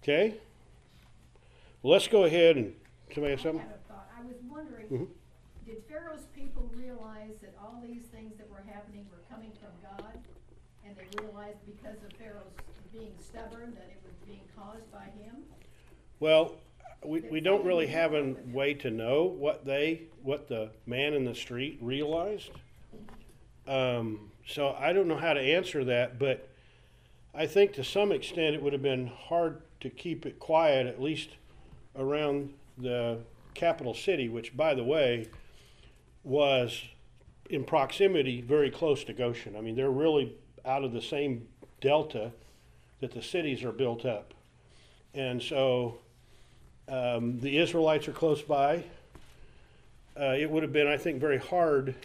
okay. Well, let's go ahead and somebody have something? I have a thought. I was wondering, mm-hmm. Did Pharaoh's people realize that all these things that were happening were coming from God? And they realized because of Pharaoh's being stubborn that it was being caused by him? Well, we, we don't really have a way to know what they, what the man in the street realized. Um, so I don't know how to answer that, but I think to some extent it would have been hard to keep it quiet, at least around the capital city, which, by the way, was in proximity very close to Goshen. I mean, they're really out of the same delta that the cities are built up. And so um, the Israelites are close by. Uh, it would have been, I think, very hard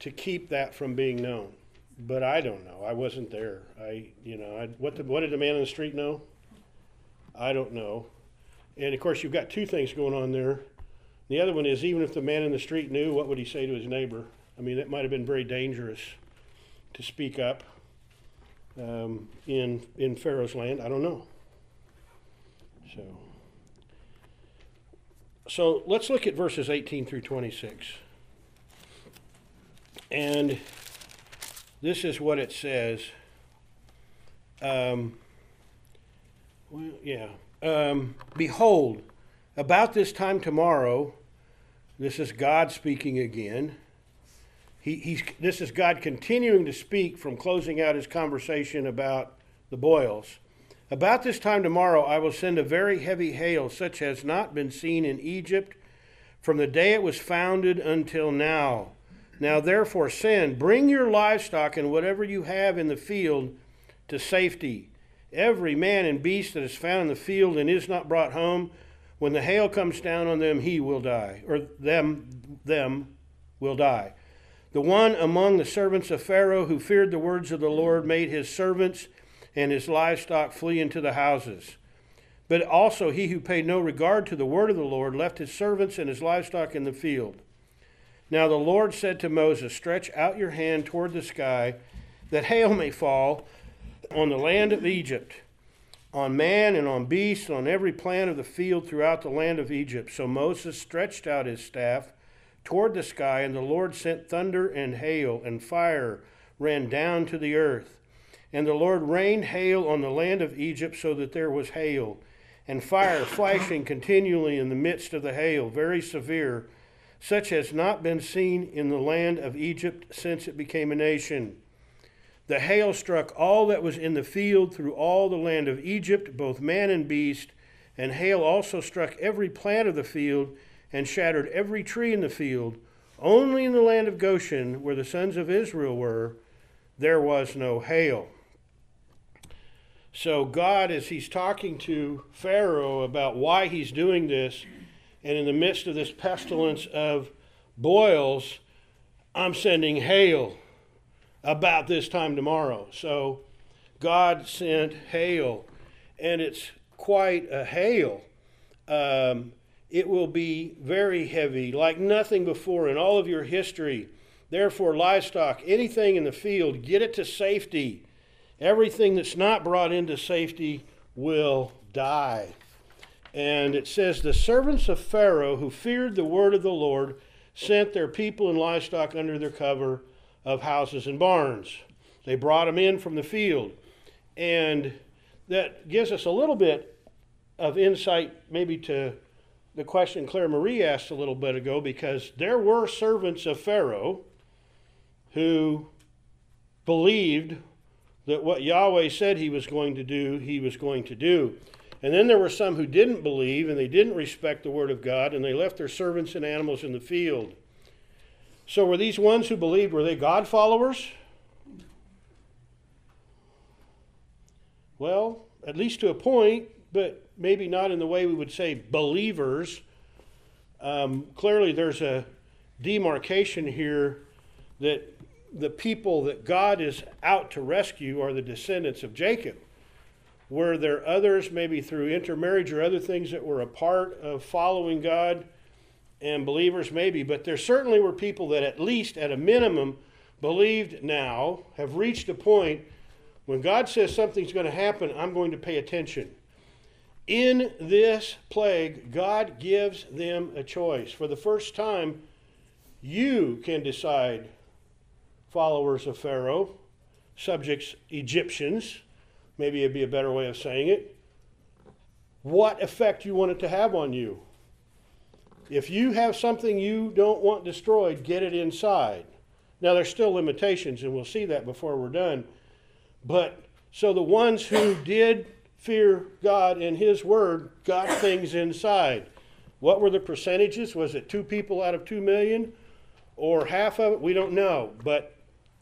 to keep that from being known. But I don't know. I wasn't there. I, you know, I, what, the, what did the man in the street know? I don't know. And, of course, you've got two things going on there. The other one is, even if the man in the street knew, what would he say to his neighbor? I mean, it might have been very dangerous to speak up um, in, in Pharaoh's land. I don't know. So, so let's look at verses eighteen through twenty-six. And this is what it says. Um, well, yeah. Um, Behold, about this time tomorrow, this is God speaking again. He, he's, this is God continuing to speak from closing out his conversation about the boils. About this time tomorrow, I will send a very heavy hail, such as has not been seen in Egypt from the day it was founded until now. Now therefore send, bring your livestock and whatever you have in the field to safety. Every man and beast that is found in the field and is not brought home, when the hail comes down on them, he will die, or them, them will die. The one among the servants of Pharaoh who feared the words of the Lord made his servants and his livestock flee into the houses. But also he who paid no regard to the word of the Lord left his servants and his livestock in the field. Now the Lord said to Moses, stretch out your hand toward the sky, that hail may fall on the land of Egypt, on man and on beast, and on every plant of the field throughout the land of Egypt. So Moses stretched out his staff toward the sky, and the Lord sent thunder and hail, and fire ran down to the earth. And the Lord rained hail on the land of Egypt, so that there was hail, and fire flashing continually in the midst of the hail, very severe, such as not been seen in the land of Egypt since it became a nation. The hail struck all that was in the field through all the land of Egypt, both man and beast, and hail also struck every plant of the field and shattered every tree in the field. Only in the land of Goshen, where the sons of Israel were, there was no hail. So God, as he's talking to Pharaoh about why he's doing this, and in the midst of this pestilence of boils, I'm sending hail. About this time tomorrow. So God sent hail, and it's quite a hail. Um, it will be very heavy, like nothing before in all of your history. Therefore, livestock, anything in the field, get it to safety. Everything that's not brought into safety will die. And it says, the servants of Pharaoh who feared the word of the Lord sent their people and livestock under their cover of houses and barns. They brought them in from the field. And that gives us a little bit of insight maybe to the question Claire Marie asked a little bit ago, because there were servants of Pharaoh who believed that what Yahweh said he was going to do, he was going to do. And then there were some who didn't believe, and they didn't respect the word of God, and they left their servants and animals in the field. So were these ones who believed, were they God followers? Well, at least to a point, but maybe not in the way we would say believers. Um, clearly there's a demarcation here that the people that God is out to rescue are the descendants of Jacob. Were there others, maybe through intermarriage or other things, that were a part of following God? And believers maybe, but there certainly were people that at least at a minimum believed now, have reached a point when God says something's going to happen, I'm going to pay attention. In this plague, God gives them a choice. For the first time, you can decide, followers of Pharaoh, subjects Egyptians, maybe it'd be a better way of saying it, what effect you want it to have on you. If you have something you don't want destroyed, get it inside. Now, there's still limitations, and we'll see that before we're done. But So the ones who did fear God and his word got things inside. What were the percentages? Was it two people out of two million or half of it? We don't know. But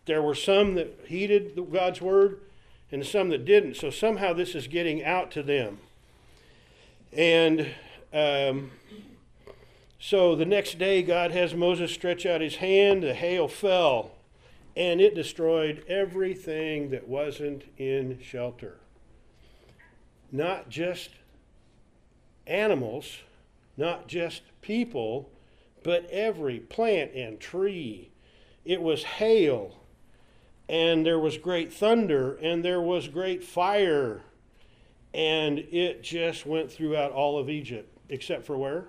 there were some that heeded God's word and some that didn't. So somehow this is getting out to them. And um, so the next day God has Moses stretch out his hand. The hail fell, and it destroyed everything that wasn't in shelter. Not just animals, not just people, but every plant and tree. It was hail, and there was great thunder, and there was great fire, and it just went throughout all of Egypt, except for where?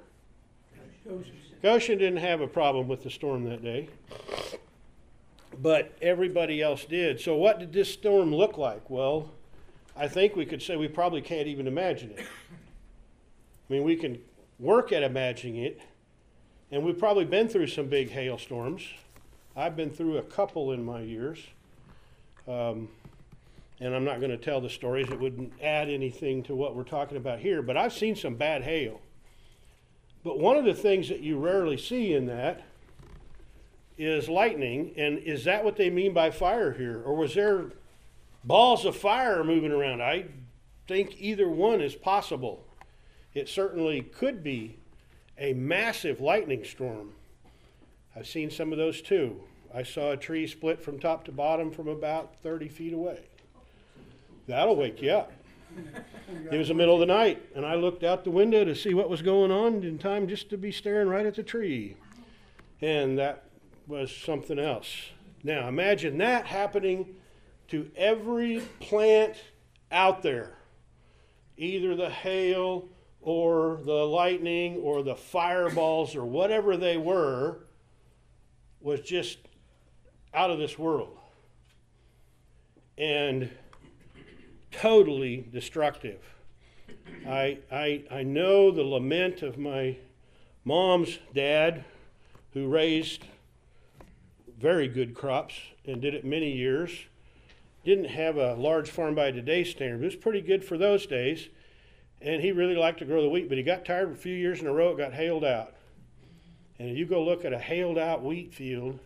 Goshen. Goshen didn't have a problem with the storm that day, but everybody else did. So what did this storm look like? Well, I think we could say we probably can't even imagine it. I mean, we can work at imagining it, and we've probably been through some big hailstorms. I've been through a couple in my years, um, and I'm not going to tell the stories. It wouldn't add anything to what we're talking about here, but I've seen some bad hail. But one of the things that you rarely see in that is lightning, and is that what they mean by fire here? Or was there balls of fire moving around? I think either one is possible. It certainly could be a massive lightning storm. I've seen some of those too. I saw a tree split from top to bottom from about thirty feet away. That'll wake you up. It was the middle of the night, and I looked out the window to see what was going on in time just to be staring right at the tree. And that was something else. Now imagine that happening to every plant out there, either the hail or the lightning or the fireballs or whatever they were, was just out of this world and totally destructive. I, I, I know the lament of my mom's dad, who raised very good crops and did it many years. Didn't have a large farm by today's standard. It was pretty good for those days. And he really liked to grow the wheat, but he got tired. A few years in a row, it got hailed out. And if you go look at a hailed out wheat field,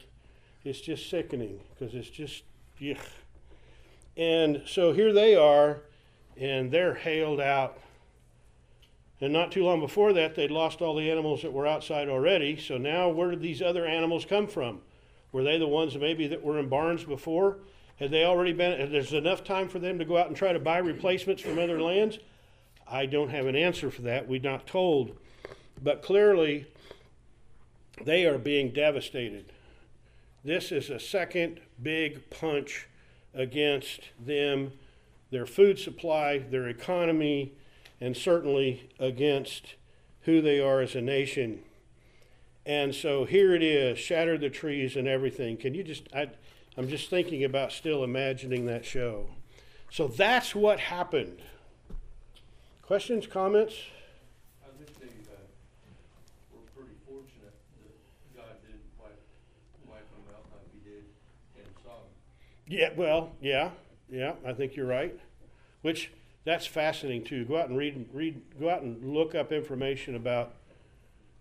it's just sickening, because it's just, yuck. And so here they are, and they're hailed out. And not too long before that, they'd lost all the animals that were outside already. So now where did these other animals come from? Were they the ones maybe that were in barns before? Had they already been, there's enough time for them to go out and try to buy replacements from other lands? I don't have an answer for that. We're not told. But clearly, they are being devastated. This is a second big punch against them, their food supply, their economy, and certainly against who they are as a nation. And so here it is, shattered the trees and everything. Can you just... I, I'm just thinking about still imagining that show. So that's what happened. Questions, comments? I think they uh, were pretty fortunate that God didn't wipe, wipe them out like he did in Sodom. Yeah, well, yeah, yeah, I think you're right. Which, that's fascinating too. Go out and read, read, go out and look up information about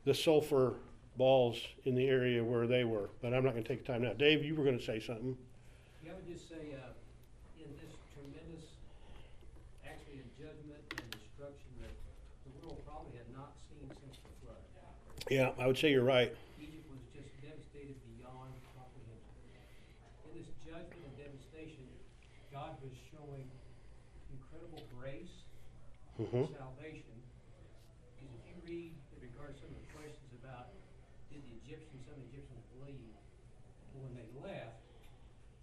the sulfur balls in the area where they were, but I'm not going to take time now. Dave, you were going to say something. Yeah, I would just say uh, in this tremendous, actually, in judgment and destruction that the world probably had not seen since the flood. Yeah, I would say you're right. Egypt was just devastated beyond comprehension. In this judgment and devastation, God was showing incredible grace, mm-hmm. and salvation. Because if you read in regards to some of the questions about Egyptians, some Egyptians believe when they left,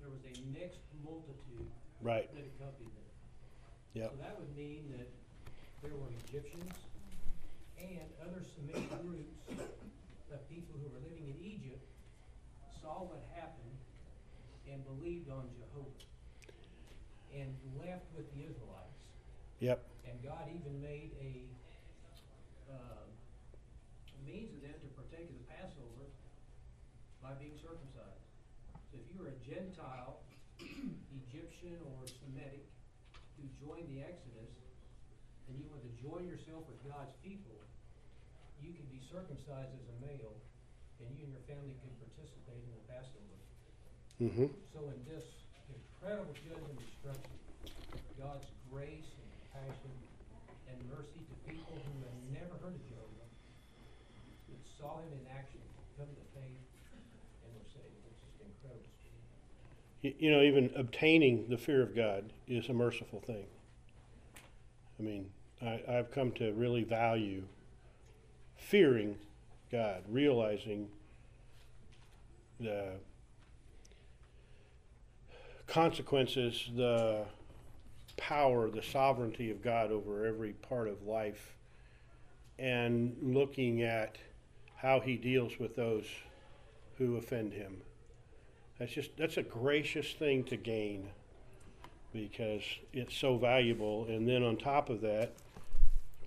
there was a mixed multitude, right, that accompanied them. Yep. So that would mean that there were Egyptians and other Semitic groups of people who were living in Egypt saw what happened and believed on Jehovah and left with the Israelites. Yep. And God even made a uh, means of them to partake of the Passover by being circumcised. So if you were a Gentile, Egyptian, or Semitic, who joined the Exodus, and you want to join yourself with God's people, you can be circumcised as a male, and you and your family can participate in the Passover. Mm-hmm. So in this incredible judgment destruction, God's grace and compassion and mercy to people who had never heard of Jehovah, but saw him in action, come to faith, and were saved. It's just incredible. You know, even obtaining the fear of God is a merciful thing. I mean, I, I've come to really value fearing God, realizing the consequences, the power, the sovereignty of God over every part of life, and looking at how he deals with those who offend him. That's just, that's a gracious thing to gain because it's so valuable. And then on top of that,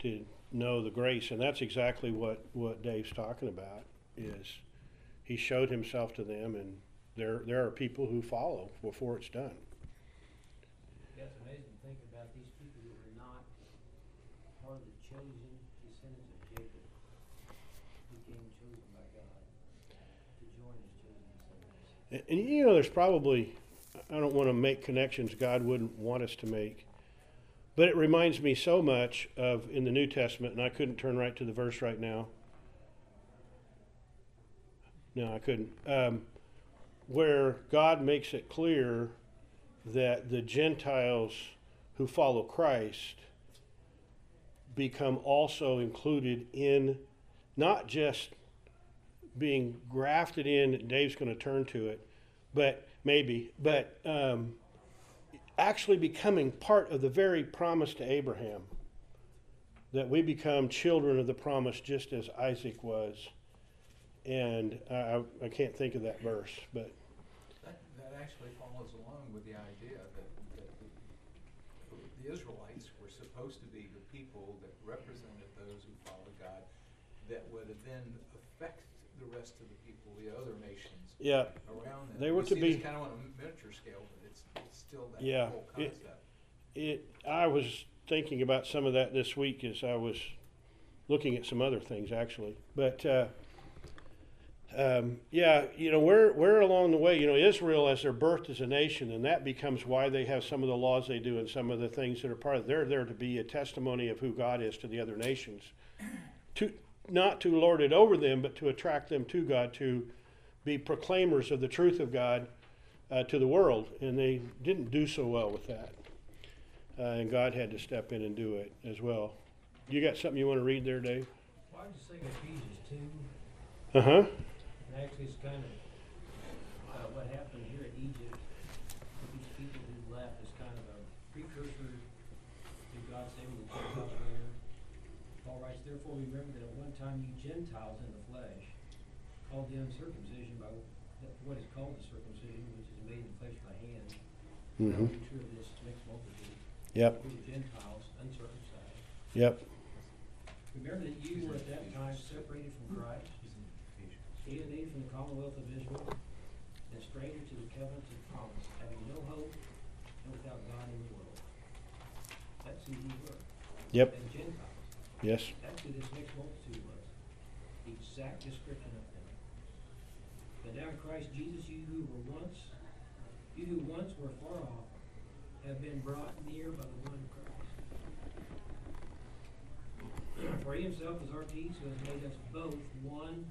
to know the grace. And that's exactly what, what Dave's talking about is he showed himself to them, and there there are people who follow before it's done. That's amazing to think about these people who were not part of the chosen descendants of Jacob, who became chosen by God to join his chosen descendants. And, and you know, there's probably, I don't want to make connections God wouldn't want us to make, but it reminds me so much of in the New Testament, and I couldn't turn right to the verse right now. No, I couldn't. Um, where God makes it clear that the Gentiles who follow Christ become also included in not just being grafted in, Dave's going to turn to it, but maybe, but... Um, actually becoming part of the very promise to Abraham, that we become children of the promise just as Isaac was. And I, I can't think of that verse, but that, that actually follows along with the idea that, that the, the Israelites were supposed to be the people that represented those who followed God, that would then affect the rest of the people, the other nations, yeah, around them. They were we to be kind of on a miniature scale, but it's, it's still that yeah, whole concept. It, it, I was thinking about some of that this week as I was looking at some other things, actually. But uh, um, yeah, you know, we're we're along the way. You know, Israel as their birth as a nation, and that becomes why they have some of the laws they do and some of the things that are part of. They're there to be a testimony of who God is to the other nations. To not to lord it over them, but to attract them to God, to be proclaimers of the truth of God uh, to the world. And they didn't do so well with that. Uh, and God had to step in and do it as well. You got something you want to read there, Dave? Well, I just think Ephesians two. Uh-huh. And actually it's kind of uh, what happened here in Egypt. These people who left is kind of a precursor to God's able to take up there. Paul writes, therefore remember that at one time you Gentiles in the flesh, called the uncircumcision by what is called the circumcision, which is made in the flesh by hand. Mm-hmm. That's true of this mixed multitude. Yep. We were Gentiles, uncircumcised. Yep. Remember that you were at that time separated from Christ, alienated from the commonwealth of Israel, and stranger to the covenants of promise, having no hope and without God in the world. That's who you were. Yep. And Gentiles. Yes. That's who this next multitude was. The exact description of them. But now in Christ Jesus, you who were once, you who once were far off, have been brought near by the blood of Christ. For he himself is our peace, who has made us both one,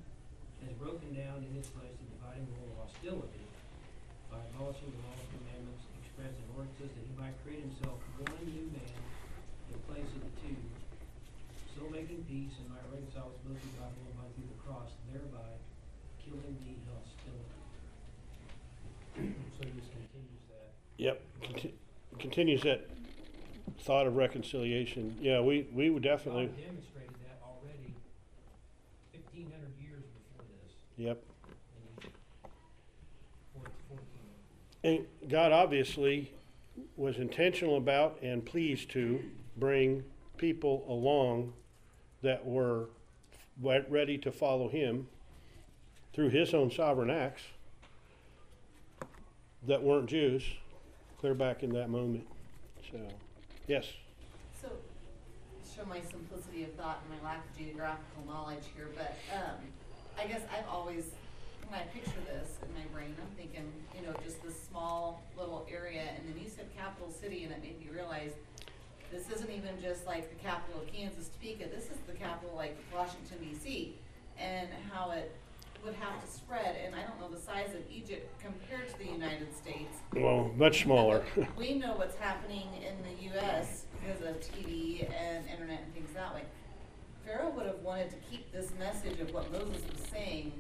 has broken down in his place the dividing wall of hostility, by abolishing the law's commandments, expressed in ordinances, that he might create himself one new man in place of the two, so making peace, and might reconcile us both to God by through the cross, thereby killing the hostility. So he just continues that. Yep, Conti- continues that thought of reconciliation. Yeah, we, we would definitely. God demonstrated that already fifteen hundred years before this. Yep. And God obviously was intentional about and pleased to bring people along that were ready to follow him through his own sovereign acts that weren't Jews, clear back in that moment. So Yes. So, show my simplicity of thought and my lack of geographical knowledge here, but um, I guess I've always, when I picture this in my brain, I'm thinking, you know, just this small little area, and then you said capital city, and it made me realize this isn't even just like the capital of Kansas, Topeka. This is the capital, like Washington, D C, and how it would have to spread, and I don't know the size of Egypt compared to the United States. Well, much smaller. We know what's happening in the U S because of T V and internet and things that way. Pharaoh would have wanted to keep this message of what Moses was saying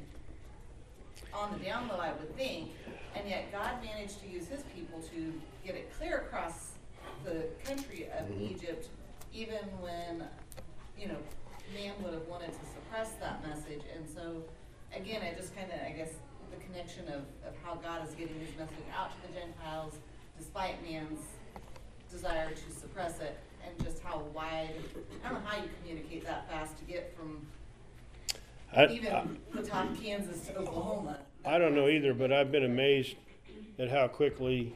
on the down low, I would think, and yet God managed to use his people to get it clear across the country of mm-hmm. Egypt, even when, you know, man would have wanted to suppress that message. And so, again, I just kind of, I guess, the connection of, of how God is getting his message out to the Gentiles despite man's desire to suppress it, and just how wide, I don't know how you communicate that fast to get from I, even I, the top of Kansas to Oklahoma. I don't know either, but I've been amazed at how quickly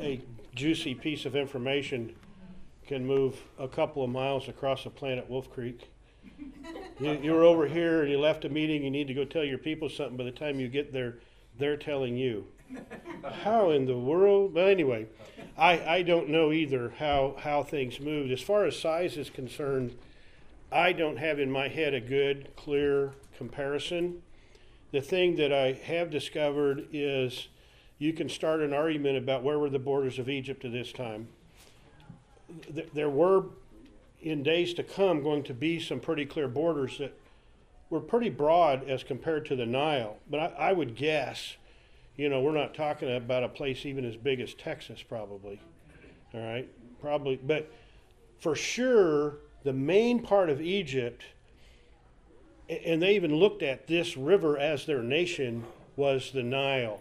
a juicy piece of information can move a couple of miles across the planet Wolf Creek. You, you were over here and you left a meeting, you need to go tell your people something. By the time you get there, they're telling you. How in the world? But anyway, I, I don't know either how, how things moved. As far as size is concerned, I don't have in my head a good, clear comparison. The thing that I have discovered is you can start an argument about where were the borders of Egypt at this time. Th- there were in days to come going to be some pretty clear borders that were pretty broad as compared to the Nile. But I, I would guess, you know, we're not talking about a place even as big as Texas probably, all right? Probably, but for sure, the main part of Egypt, and they even looked at this river as their nation, was the Nile.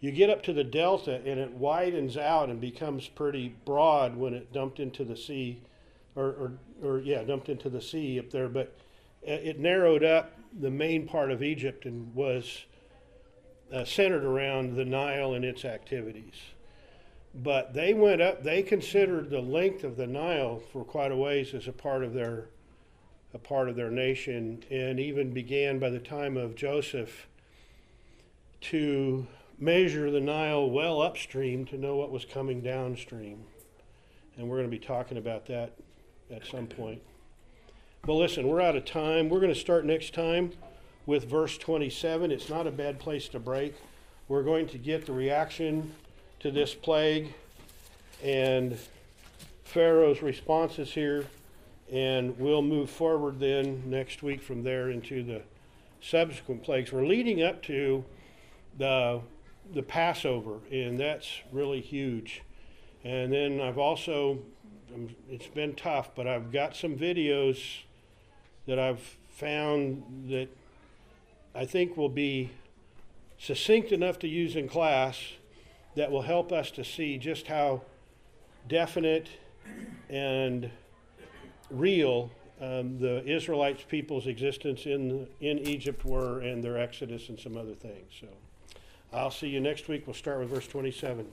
You get up to the delta and it widens out and becomes pretty broad when it dumped into the sea. Or, or, or yeah, dumped into the sea up there, but it narrowed up the main part of Egypt and was uh, centered around the Nile and its activities. But they went up, they considered the length of the Nile for quite a ways as a part of their, a part of their nation, and even began by the time of Joseph to measure the Nile well upstream to know what was coming downstream. And we're going to be talking about that at some point. Well, listen, we're out of time. We're going to start next time with verse twenty-seven. It's not a bad place to break. We're going to get the reaction to this plague and Pharaoh's responses here, and we'll move forward then next week from there into the subsequent plagues. We're leading up to the the Passover, and that's really huge. And then I've also, it's been tough, but I've got some videos that I've found that I think will be succinct enough to use in class that will help us to see just how definite and real um, the Israelites' people's existence in, in Egypt were, and their exodus and some other things. So I'll see you next week. We'll start with verse twenty-seven.